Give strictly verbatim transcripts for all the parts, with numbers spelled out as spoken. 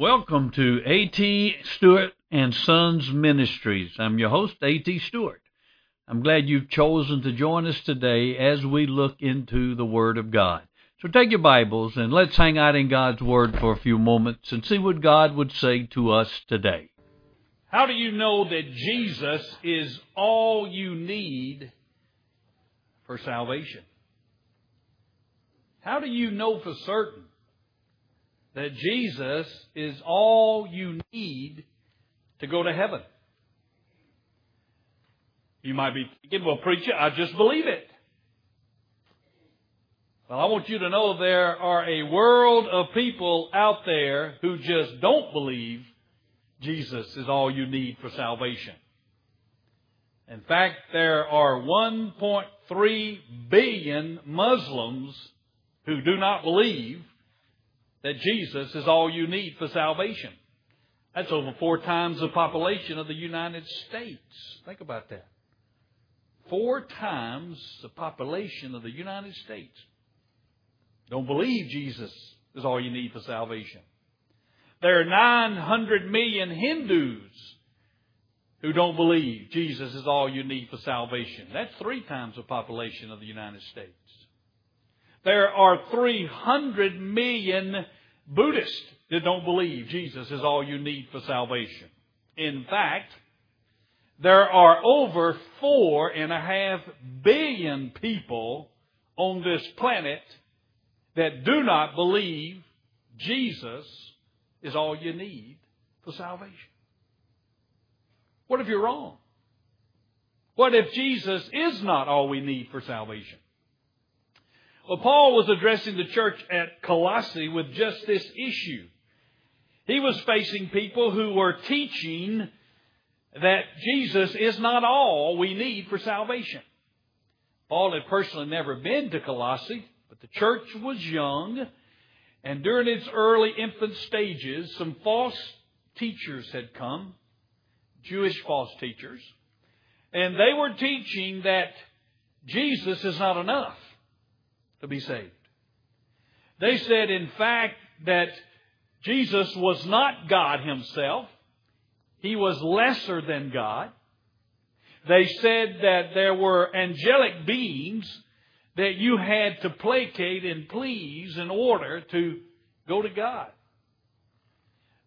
Welcome to A T. Stewart and Sons Ministries. I'm your host, A T. Stewart. I'm glad you've chosen to join us today as we look into the Word of God. So take your Bibles and let's hang out in God's Word for a few moments and see what God would say to us today. How do you know that Jesus is all you need for salvation? How do you know for certain that Jesus is all you need to go to heaven? You might be thinking, well, preacher, I just believe it. Well, I want you to know there are a world of people out there who just don't believe Jesus is all you need for salvation. In fact, there are one point three billion Muslims who do not believe that Jesus is all you need for salvation. That's over four times the population of the United States. Think about that. Four times the population of the United States don't believe Jesus is all you need for salvation. There are nine hundred million Hindus who don't believe Jesus is all you need for salvation. That's three times the population of the United States. There are three hundred million Buddhists that don't believe Jesus is all you need for salvation. In fact, there are over four and a half billion people on this planet that do not believe Jesus is all you need for salvation. What if you're wrong? What if Jesus is not all we need for salvation? Well, Paul was addressing the church at Colossae with just this issue. He was facing people who were teaching that Jesus is not all we need for salvation. Paul had personally never been to Colossae, but the church was young, and during its early infant stages, some false teachers had come, Jewish false teachers, and they were teaching that Jesus is not enough to be saved. They said, in fact, that Jesus was not God himself. He was lesser than God. They said that there were angelic beings that you had to placate and please in order to go to God.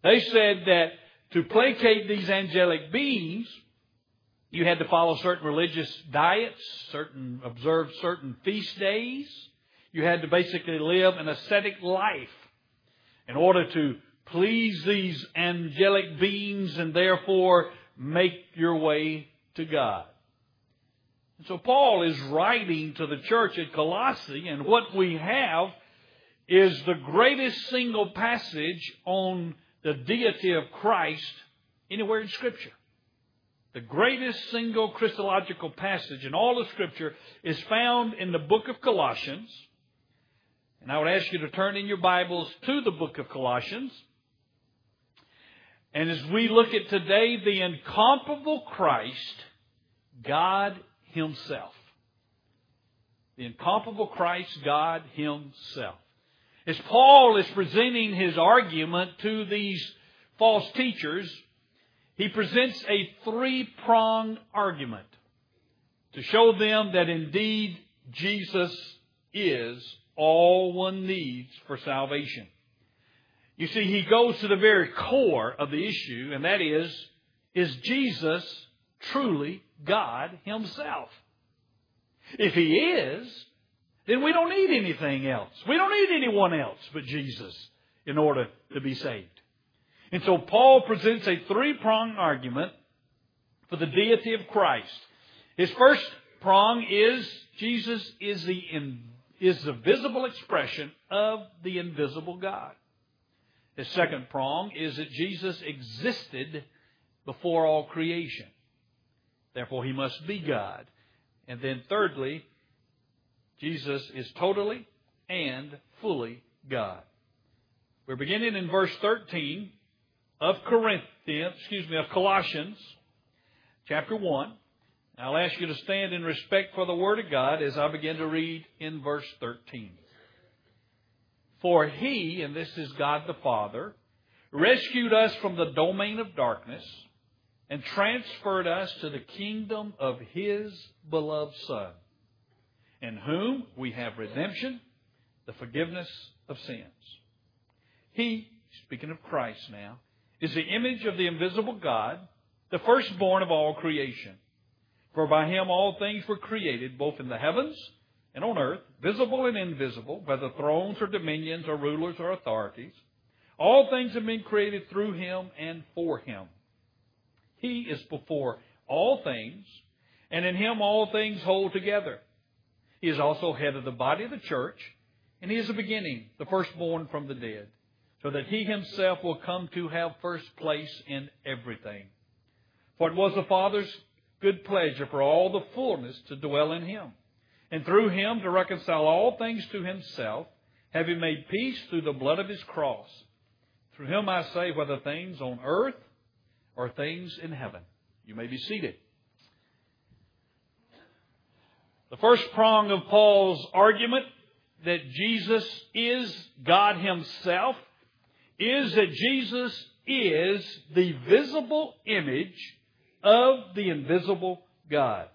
They said that to placate these angelic beings, you had to follow certain religious diets, certain observe certain feast days. You had to basically live an ascetic life in order to please these angelic beings and therefore make your way to God. And so Paul is writing to the church at Colossae, and what we have is the greatest single passage on the deity of Christ anywhere in Scripture. The greatest single Christological passage in all of Scripture is found in the book of Colossians. And I would ask you to turn in your Bibles to the book of Colossians. And as we look at today, the incomparable Christ, God himself. The incomparable Christ, God himself. As Paul is presenting his argument to these false teachers, he presents a three-pronged argument to show them that indeed Jesus is all one needs for salvation. You see, he goes to the very core of the issue, and that is, is Jesus truly God himself? If he is, then we don't need anything else. We don't need anyone else but Jesus in order to be saved. And so Paul presents a three-pronged argument for the deity of Christ. His first prong is Jesus is the invisible. is the visible expression of the invisible God. His second prong is that Jesus existed before all creation. Therefore, he must be God. And then thirdly, Jesus is totally and fully God. We're beginning in verse thirteen of Corinthians, excuse me, of Colossians chapter one. I'll ask you to stand in respect for the Word of God as I begin to read in verse thirteen. For he, and this is God the Father, rescued us from the domain of darkness, and transferred us to the kingdom of His beloved Son, in whom we have redemption, the forgiveness of sins. He, speaking of Christ now, is the image of the invisible God, the firstborn of all creation. For by Him all things were created, both in the heavens and on earth, visible and invisible, whether thrones or dominions or rulers or authorities. All things have been created through Him and for Him. He is before all things, and in Him all things hold together. He is also head of the body of the church, and He is the beginning, the firstborn from the dead, so that He Himself will come to have first place in everything. For it was the Father's good pleasure for all the fullness to dwell in Him, and through Him to reconcile all things to Himself, having made peace through the blood of His cross. Through Him I say, whether things on earth or things in heaven. You may be seated. The first prong of Paul's argument that Jesus is God Himself is that Jesus is the visible image of the invisible God.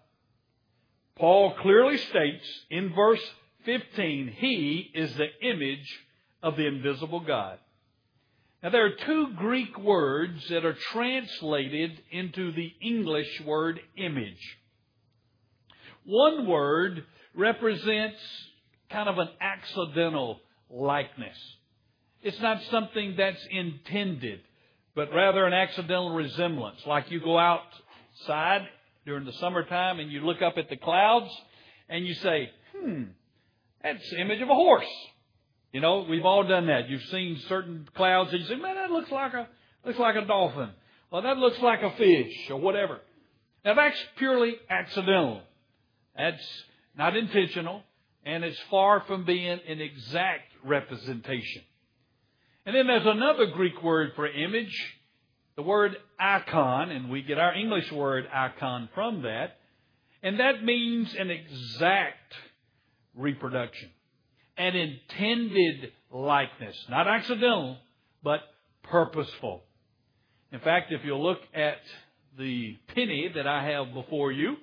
Paul clearly states in verse fifteen, He is the image of the invisible God. Now, there are two Greek words that are translated into the English word image. One word represents kind of an accidental likeness. It's not something that's intended, but rather an accidental resemblance. Like you go outside during the summertime and you look up at the clouds and you say, hmm, that's the image of a horse. You know, we've all done that. You've seen certain clouds and you say, man, that looks like a looks like a dolphin. Well, that looks like a fish or whatever. Now, that's purely accidental. That's not intentional, and it's far from being an exact representation. And then there's another Greek word for image, the word icon, and we get our English word icon from that. And that means an exact reproduction. An intended likeness, not accidental, but purposeful. In fact, if you'll look at the penny that I have before you,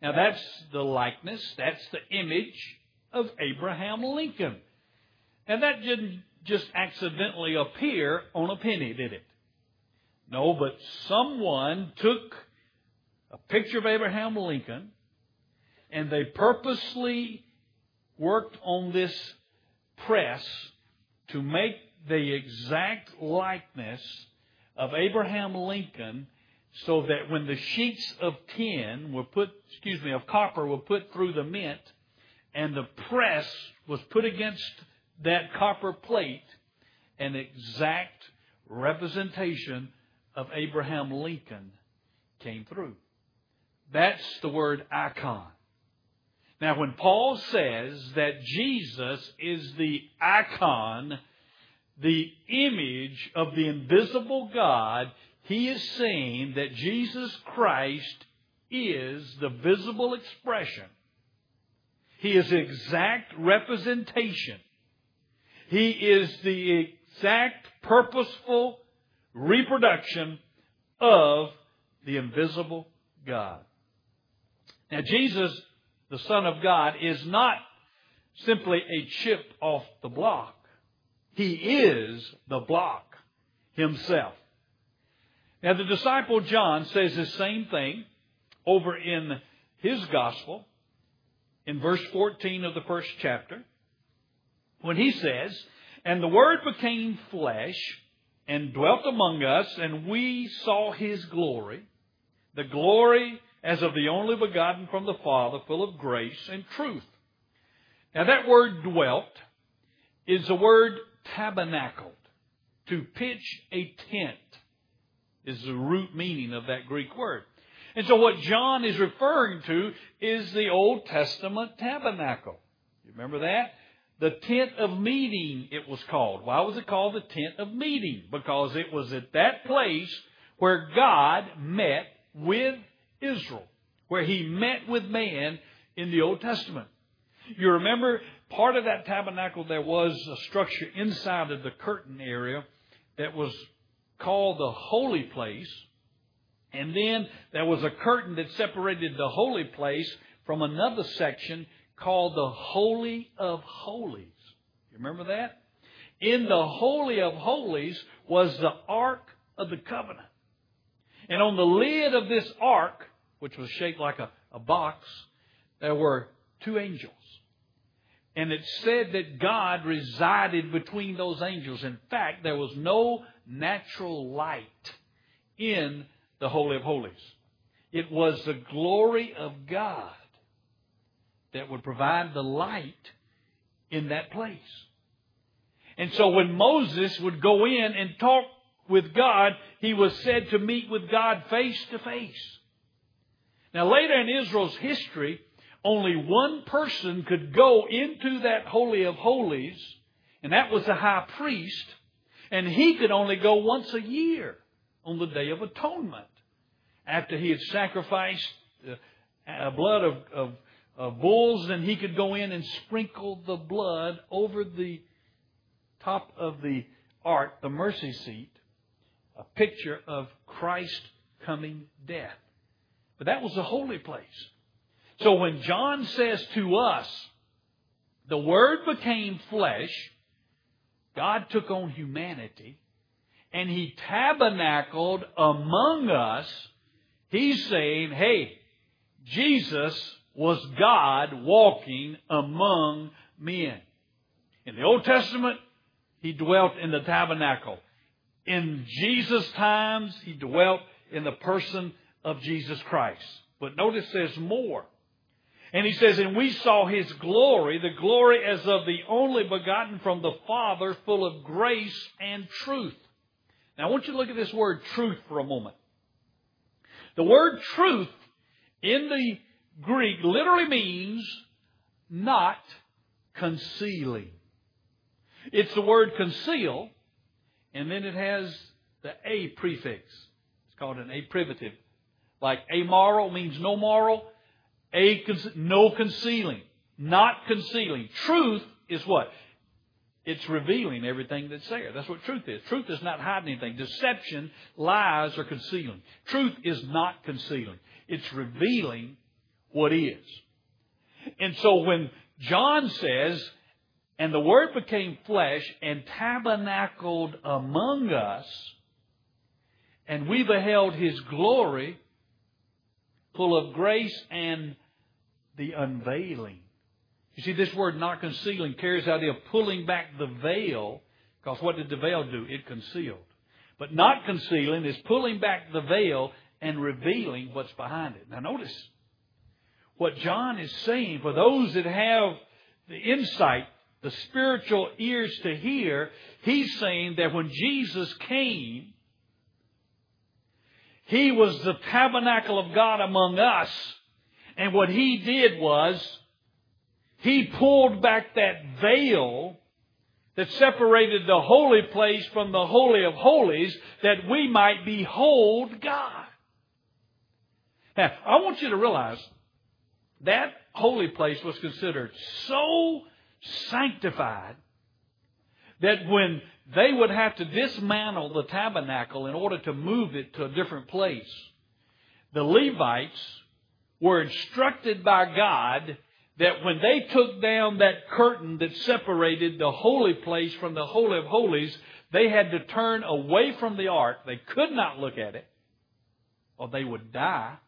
now that's the likeness, that's the image of Abraham Lincoln. And that didn't just accidentally appear on a penny, did it? No, but someone took a picture of Abraham Lincoln and they purposely worked on this press to make the exact likeness of Abraham Lincoln, so that when the sheets of tin were put, excuse me, of copper were put through the mint, and the press was put against that copper plate, an exact representation of Abraham Lincoln came through. That's the word icon. Now, when Paul says that Jesus is the icon, the image of the invisible God, he is saying that Jesus Christ is the visible expression. He is the exact representation. He is the exact purposeful reproduction of the invisible God. Now, Jesus the Son of God is not simply a chip off the block. He is the block himself. Now, the disciple John says the same thing over in his gospel in verse fourteen of the first chapter, when he says, "And the Word became flesh and dwelt among us, and we saw His glory, the glory as of the only begotten from the Father, full of grace and truth." Now, that word dwelt is the word tabernacled. To pitch a tent is the root meaning of that Greek word. And so what John is referring to is the Old Testament tabernacle. You remember that? The tent of meeting, it was called. Why was it called the tent of meeting? Because it was at that place where God met with Israel, where he met with man in the Old Testament. You remember, part of that tabernacle, there was a structure inside of the curtain area that was called the holy place, and then there was a curtain that separated the holy place from another section called the Holy of Holies. You remember that? In the Holy of Holies was the Ark of the Covenant. And on the lid of this ark, which was shaped like a, a box, there were two angels. And it said that God resided between those angels. In fact, there was no natural light in the Holy of Holies. It was the glory of God that would provide the light in that place. And so when Moses would go in and talk with God, he was said to meet with God face to face. Now later in Israel's history, only one person could go into that Holy of Holies, and that was the high priest, and he could only go once a year on the Day of Atonement, after he had sacrificed uh, blood of, of, of bulls, and he could go in and sprinkle the blood over the top of the ark, the mercy seat, a picture of Christ's coming death. But that was the holy place. So when John says to us, the Word became flesh, God took on humanity, and He tabernacled among us, he's saying, hey, Jesus was God walking among men. In the Old Testament, He dwelt in the tabernacle. In Jesus' times, He dwelt in the person of Jesus Christ. But notice there's more. And he says, and we saw his glory, the glory as of the only begotten from the Father, full of grace and truth. Now I want you to look at this word truth for a moment. The word truth in the Greek literally means not concealing. It's the word conceal, and then it has the a prefix. It's called an aprivative. Like amoral means no moral. A, no concealing, not concealing. Truth is what? It's revealing everything that's there. That's what truth is. Truth is not hiding anything. Deception, lies, or concealing. Truth is not concealing. It's revealing what is. And so when John says, and the Word became flesh and tabernacled among us, and we beheld His glory, full of grace and the unveiling. You see, this word not concealing carries the idea of pulling back the veil, because what did the veil do? It concealed. But not concealing is pulling back the veil and revealing what's behind it. Now notice what John is saying. For those that have the insight, the spiritual ears to hear, he's saying that when Jesus came, He was the tabernacle of God among us. And what He did was, He pulled back that veil that separated the holy place from the Holy of Holies, that we might behold God. Now, I want you to realize that holy place was considered so sanctified that when they would have to dismantle the tabernacle in order to move it to a different place, the Levites were instructed by God that when they took down that curtain that separated the holy place from the Holy of Holies, they had to turn away from the ark. They could not look at it, or they would die,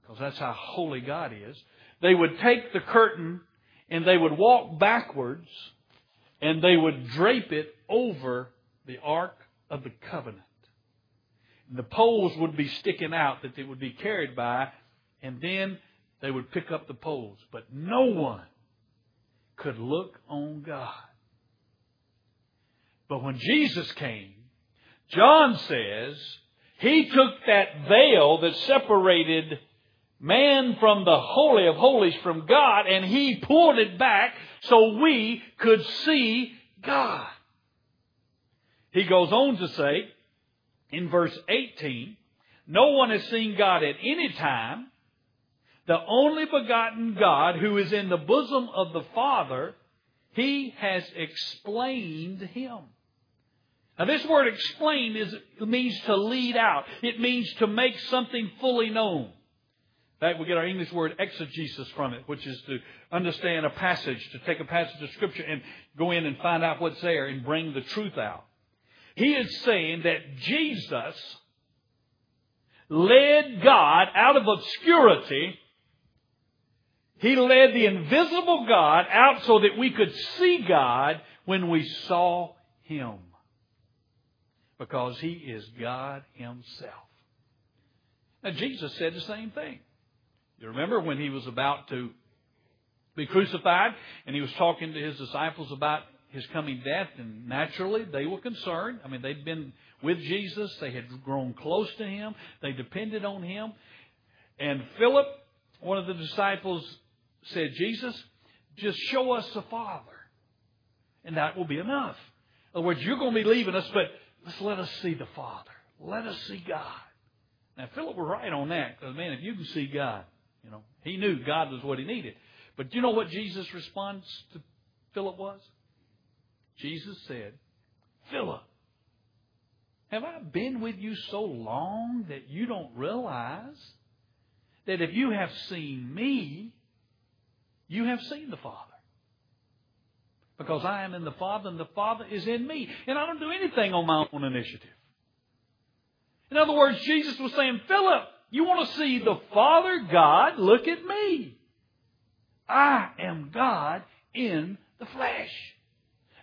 because that's how holy God is. They would take the curtain and they would walk backwards, and they would drape it over the Ark of the Covenant. And the poles would be sticking out that they would be carried by, and then they would pick up the poles. But no one could look on God. But when Jesus came, John says, He took that veil that separated man from the Holy of Holies, from God, and He pulled it back so we could see God. He goes on to say in verse eighteen, no one has seen God at any time. The only begotten God, who is in the bosom of the Father, He has explained Him. Now, this word explain is, it means to lead out. It means to make something fully known. In fact, we get our English word exegesis from it, which is to understand a passage, to take a passage of Scripture and go in and find out what's there and bring the truth out. He is saying that Jesus led God out of obscurity. He led the invisible God out so that we could see God when we saw Him. Because He is God Himself. Now, Jesus said the same thing. You remember when He was about to be crucified and He was talking to His disciples about His coming death, and naturally they were concerned. I mean, they'd been with Jesus. They had grown close to Him. They depended on Him. And Philip, one of the disciples, said, Jesus, just show us the Father, and that will be enough. In other words, you're going to be leaving us, but let's let us see the Father. Let us see God. Now, Philip was right on that, because, man, if you can see God, you know, he knew God was what he needed. But do you know what Jesus' response to Philip was? Jesus said, Philip, have I been with you so long that you don't realize that if you have seen me, you have seen the Father? Because I am in the Father and the Father is in me. And I don't do anything on my own initiative. In other words, Jesus was saying, Philip, you want to see the Father God? Look at me. I am God in the flesh.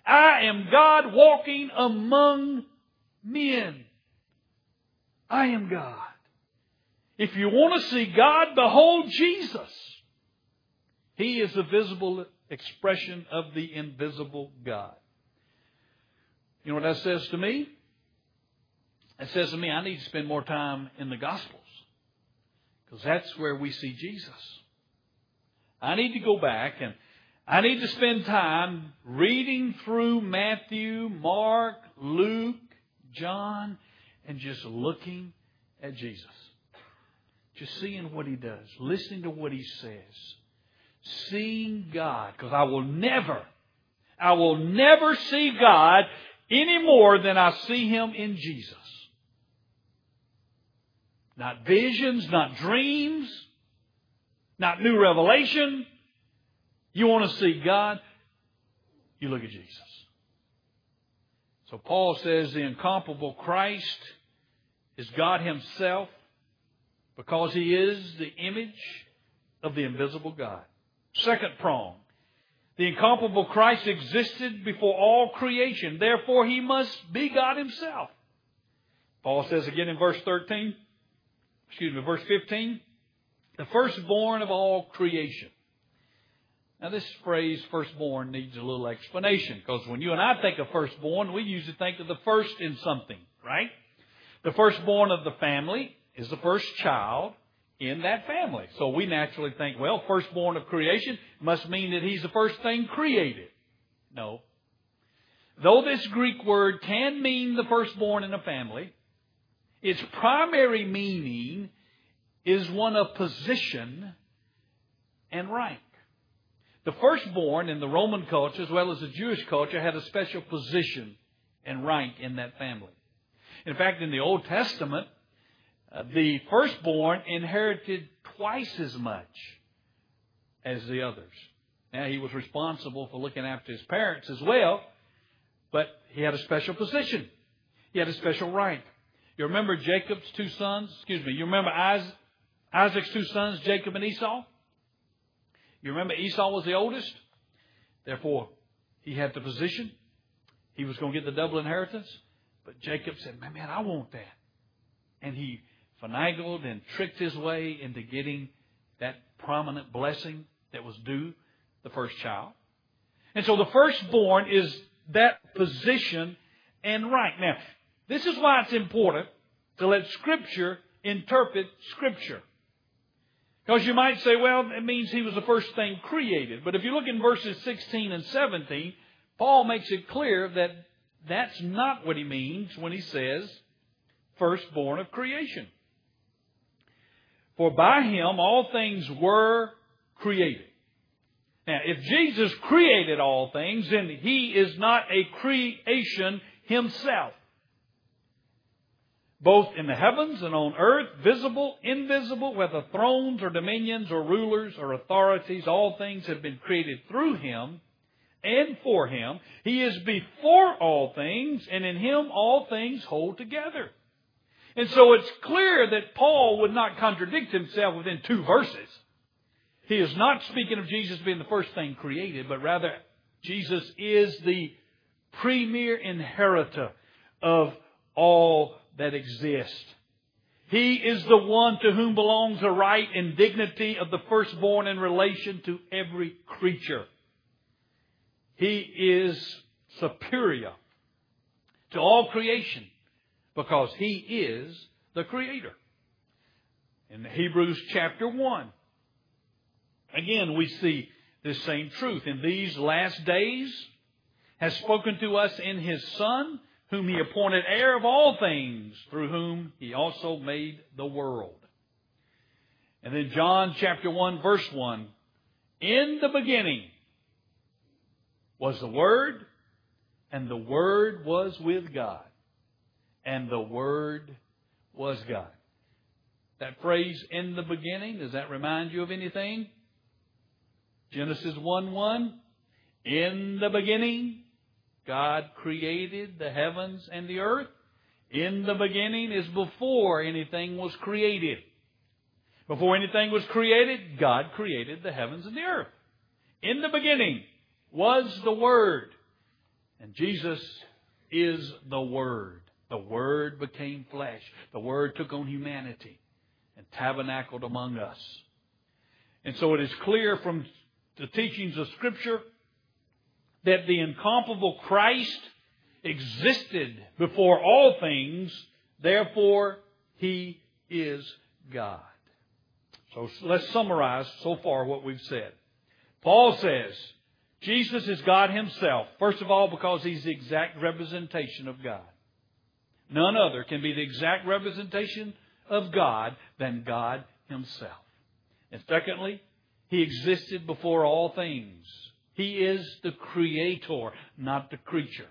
I am God walking among men. I am God. If you want to see God, behold Jesus. He is the visible expression of the invisible God. You know what that says to me? It says to me, I need to spend more time in the Gospels, because that's where we see Jesus. I need to go back and I need to spend time reading through Matthew, Mark, Luke, John, and just looking at Jesus. Just seeing what He does, listening to what He says, seeing God. Because I will never, I will never see God any more than I see Him in Jesus. Not visions, not dreams, not new revelation. You want to see God? You look at Jesus. So Paul says the incomparable Christ is God Himself, because He is the image of the invisible God. Second prong. The incomparable Christ existed before all creation. Therefore, He must be God Himself. Paul says again in verse thirteen, excuse me, verse fifteen, the firstborn of all creation. Now, this phrase, firstborn, needs a little explanation, because when you and I think of firstborn, we usually think of the first in something, right? The firstborn of the family is the first child in that family. So we naturally think, well, firstborn of creation must mean that he's the first thing created. No. Though this Greek word can mean the firstborn in a family, its primary meaning is one of position and rank. The firstborn in the Roman culture, as well as the Jewish culture, had a special position and rank in that family. In fact, in the Old Testament, the firstborn inherited twice as much as the others. Now, he was responsible for looking after his parents as well, but he had a special position. He had a special rank. You remember Jacob's two sons? Excuse me, you remember Isaac's two sons, Jacob and Esau? You remember Esau was the oldest? Therefore, he had the position. He was going to get the double inheritance. But Jacob said, man, man, I want that. And he finagled and tricked his way into getting that prominent blessing that was due the first child. And so the firstborn is that position and rank. Now, this is why it's important to let Scripture interpret Scripture. Because you might say, well, it means he was the first thing created. But if you look in verses sixteen and seventeen, Paul makes it clear that that's not what he means when he says firstborn of creation. For by Him all things were created. Now, if Jesus created all things, then He is not a creation Himself. both in the heavens and on earth, visible, invisible, whether thrones or dominions or rulers or authorities, all things have been created through him and for him. He is before all things, and in him all things hold together. And so it's clear that Paul would not contradict himself within two verses. He is not speaking of Jesus being the first thing created, but rather Jesus is the premier inheritor of all that exists. He is the one to whom belongs the right and dignity of the firstborn in relation to every creature. He is superior to all creation because he is the creator. In Hebrews chapter one, again, we see this same truth. In these last days has spoken to us in his Son, whom he appointed heir of all things, through whom he also made the world. And then John chapter one, verse one, in the beginning was the Word, and the Word was with God, and the Word was God. That phrase, in the beginning, does that remind you of anything? Genesis one one, in the beginning, God created the heavens and the earth. In the beginning is before anything was created. Before anything was created, God created the heavens and the earth. In the beginning was the Word. And Jesus is the Word. The Word became flesh. The Word took on humanity and tabernacled among us. And so it is clear from the teachings of Scripture that the incomparable Christ existed before all things, therefore he is God. So let's summarize so far what we've said. Paul says Jesus is God himself, first of all because he's the exact representation of God. None other can be the exact representation of God than God himself. And secondly, he existed before all things. He is the creator, not the creature.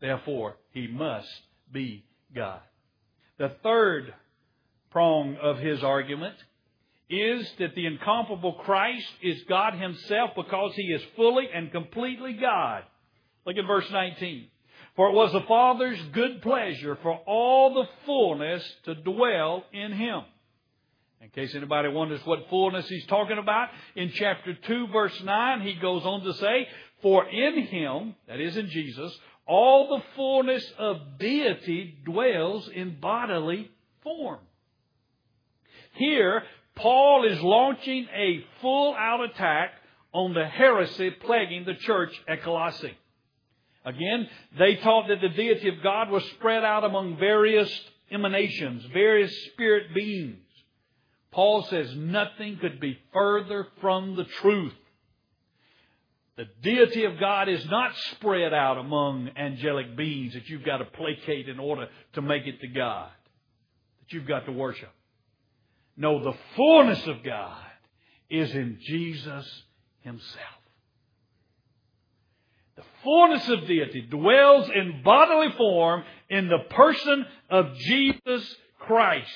Therefore, he must be God. The third prong of his argument is that the incomparable Christ is God himself because he is fully and completely God. Look at verse nineteen. For it was the Father's good pleasure for all the fullness to dwell in him. In case anybody wonders what fullness he's talking about, in chapter two, verse nine, he goes on to say, for in him, that is in Jesus, all the fullness of deity dwells in bodily form. Here, Paul is launching a full-out attack on the heresy plaguing the church at Colossae. Again, they taught that the deity of God was spread out among various emanations, various spirit beings. Paul says nothing could be further from the truth. The deity of God is not spread out among angelic beings that you've got to placate in order to make it to God, that you've got to worship. No, the fullness of God is in Jesus himself. The fullness of deity dwells in bodily form in the person of Jesus Christ.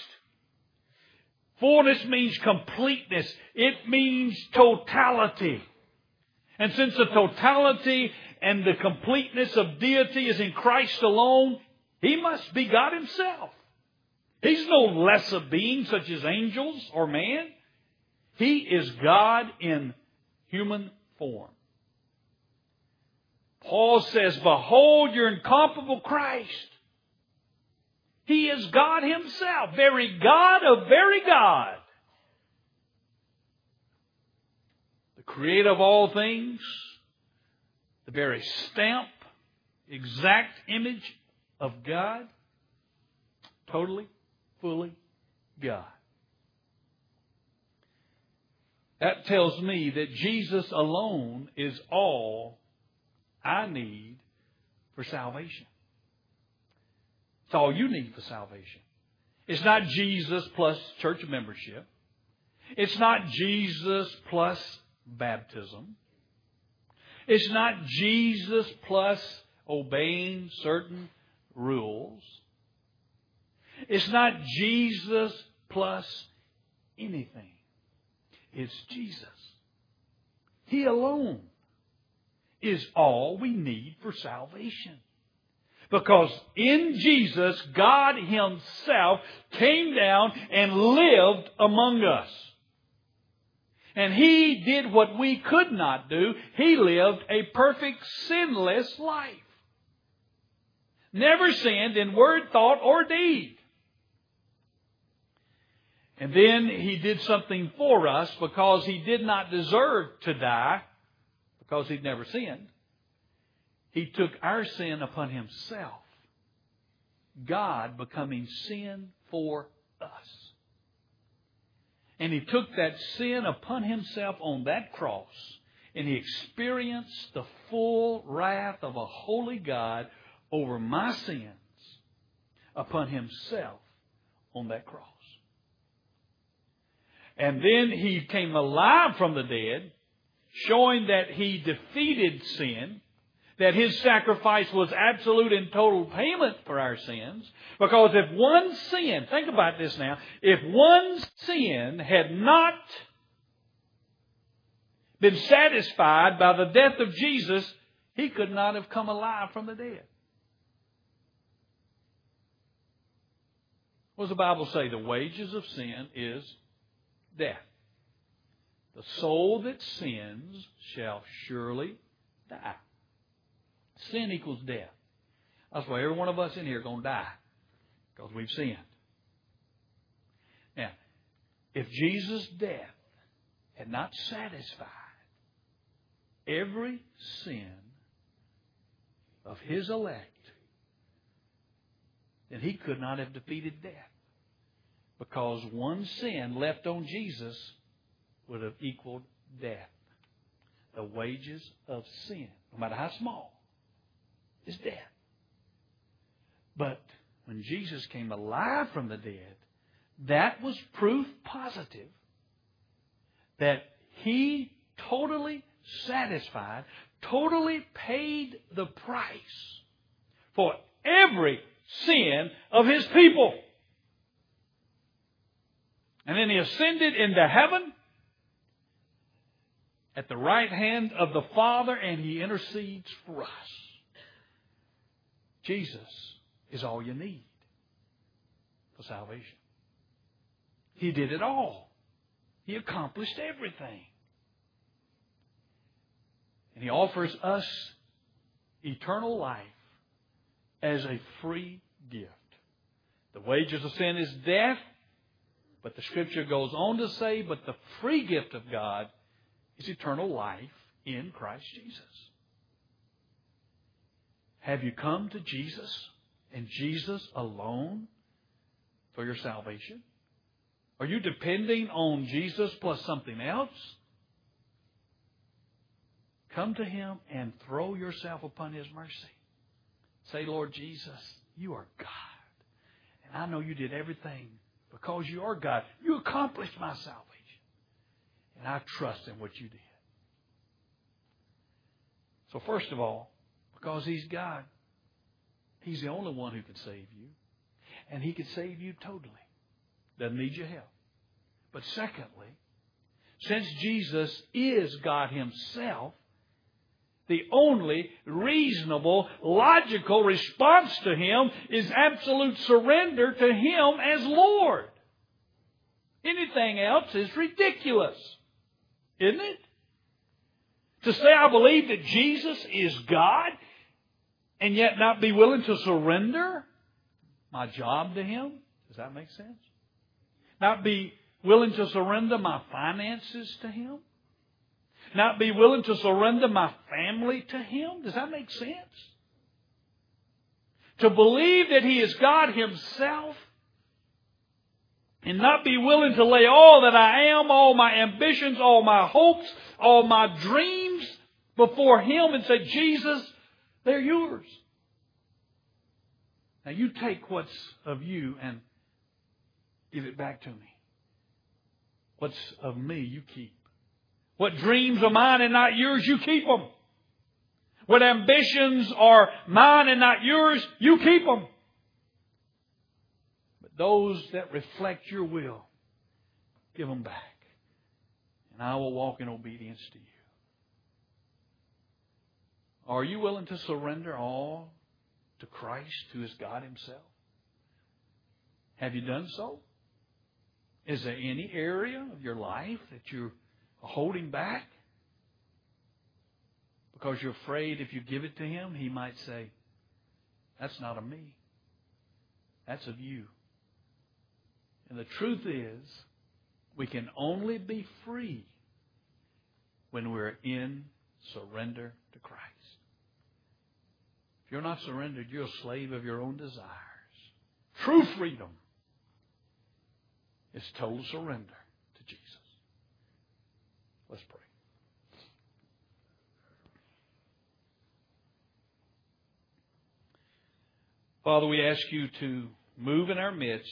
Fullness means completeness. It means totality. And since the totality and the completeness of deity is in Christ alone, he must be God himself. He's no lesser being such as angels or man. He is God in human form. Paul says, behold your incomparable Christ. He is God himself, very God of very God. The creator of all things, the very stamp, exact image of God, totally, fully God. That tells me that Jesus alone is all I need for salvation. It's all you need for salvation. It's not Jesus plus church membership. It's not Jesus plus baptism. It's not Jesus plus obeying certain rules. It's not Jesus plus anything. It's Jesus. He alone is all we need for salvation. Because in Jesus, God Himself came down and lived among us. And He did what we could not do. He lived a perfect, sinless life. Never sinned in word, thought, or deed. And then He did something for us because He did not deserve to die, because He'd never sinned. He took our sin upon Himself. God becoming sin for us. And He took that sin upon Himself on that cross. And He experienced the full wrath of a holy God over my sins upon Himself on that cross. And then He came alive from the dead, showing that He defeated sin, that His sacrifice was absolute and total payment for our sins. Because if one sin, think about this now, if one sin had not been satisfied by the death of Jesus, He could not have come alive from the dead. What does the Bible say? The wages of sin is death. The soul that sins shall surely die. Sin equals death. That's why every one of us in here is going to die. Because we've sinned. Now, if Jesus' death had not satisfied every sin of His elect, then He could not have defeated death. Because one sin left on Jesus would have equaled death. The wages of sin, no matter how small, is death. But when Jesus came alive from the dead, that was proof positive that He totally satisfied, totally paid the price for every sin of His people. And then He ascended into heaven at the right hand of the Father, and He intercedes for us. Jesus is all you need for salvation. He did it all. He accomplished everything. And He offers us eternal life as a free gift. The wages of sin is death, but the Scripture goes on to say, but the free gift of God is eternal life in Christ Jesus. Have you come to Jesus and Jesus alone for your salvation? Are you depending on Jesus plus something else? Come to Him and throw yourself upon His mercy. Say, Lord Jesus, You are God. And I know You did everything because You are God. You accomplished my salvation. And I trust in what You did. So first of all, because He's God, He's the only one who can save you. And He can save you totally. Doesn't need your help. But secondly, since Jesus is God Himself, the only reasonable, logical response to Him is absolute surrender to Him as Lord. Anything else is ridiculous, isn't it? To say I believe that Jesus is God and yet not be willing to surrender my job to Him? Does that make sense? Not be willing to surrender my finances to Him? Not be willing to surrender my family to Him? Does that make sense? To believe that He is God Himself and not be willing to lay all that I am, all my ambitions, all my hopes, all my dreams before Him and say, Jesus, they're Yours. Now You take what's of You and give it back to Me. What's of Me, You keep. What dreams are mine and not Yours, You keep them. What ambitions are mine and not Yours, You keep them. But those that reflect your will, give them back. And I will walk in obedience to you. Are you willing to surrender all to Christ, who is God Himself? Have you done so? Is there any area of your life that you're holding back? Because you're afraid if you give it to Him, He might say, that's not of me. That's of you. And the truth is, we can only be free when we're in surrender to Christ. If you're not surrendered, you're a slave of your own desires. True freedom is total surrender to Jesus. Let's pray. Father, we ask you to move in our midst.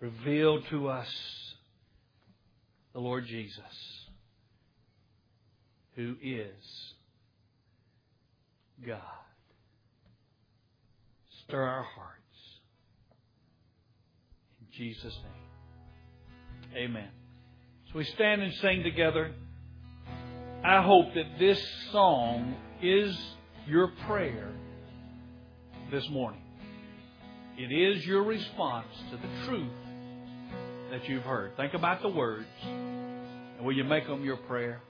Reveal to us the Lord Jesus, who is God. Stir our hearts. In Jesus' name. Amen. So we stand and sing together. I hope that this song is your prayer this morning. It is your response to the truth that you've heard. Think about the words, and will you make them your prayer?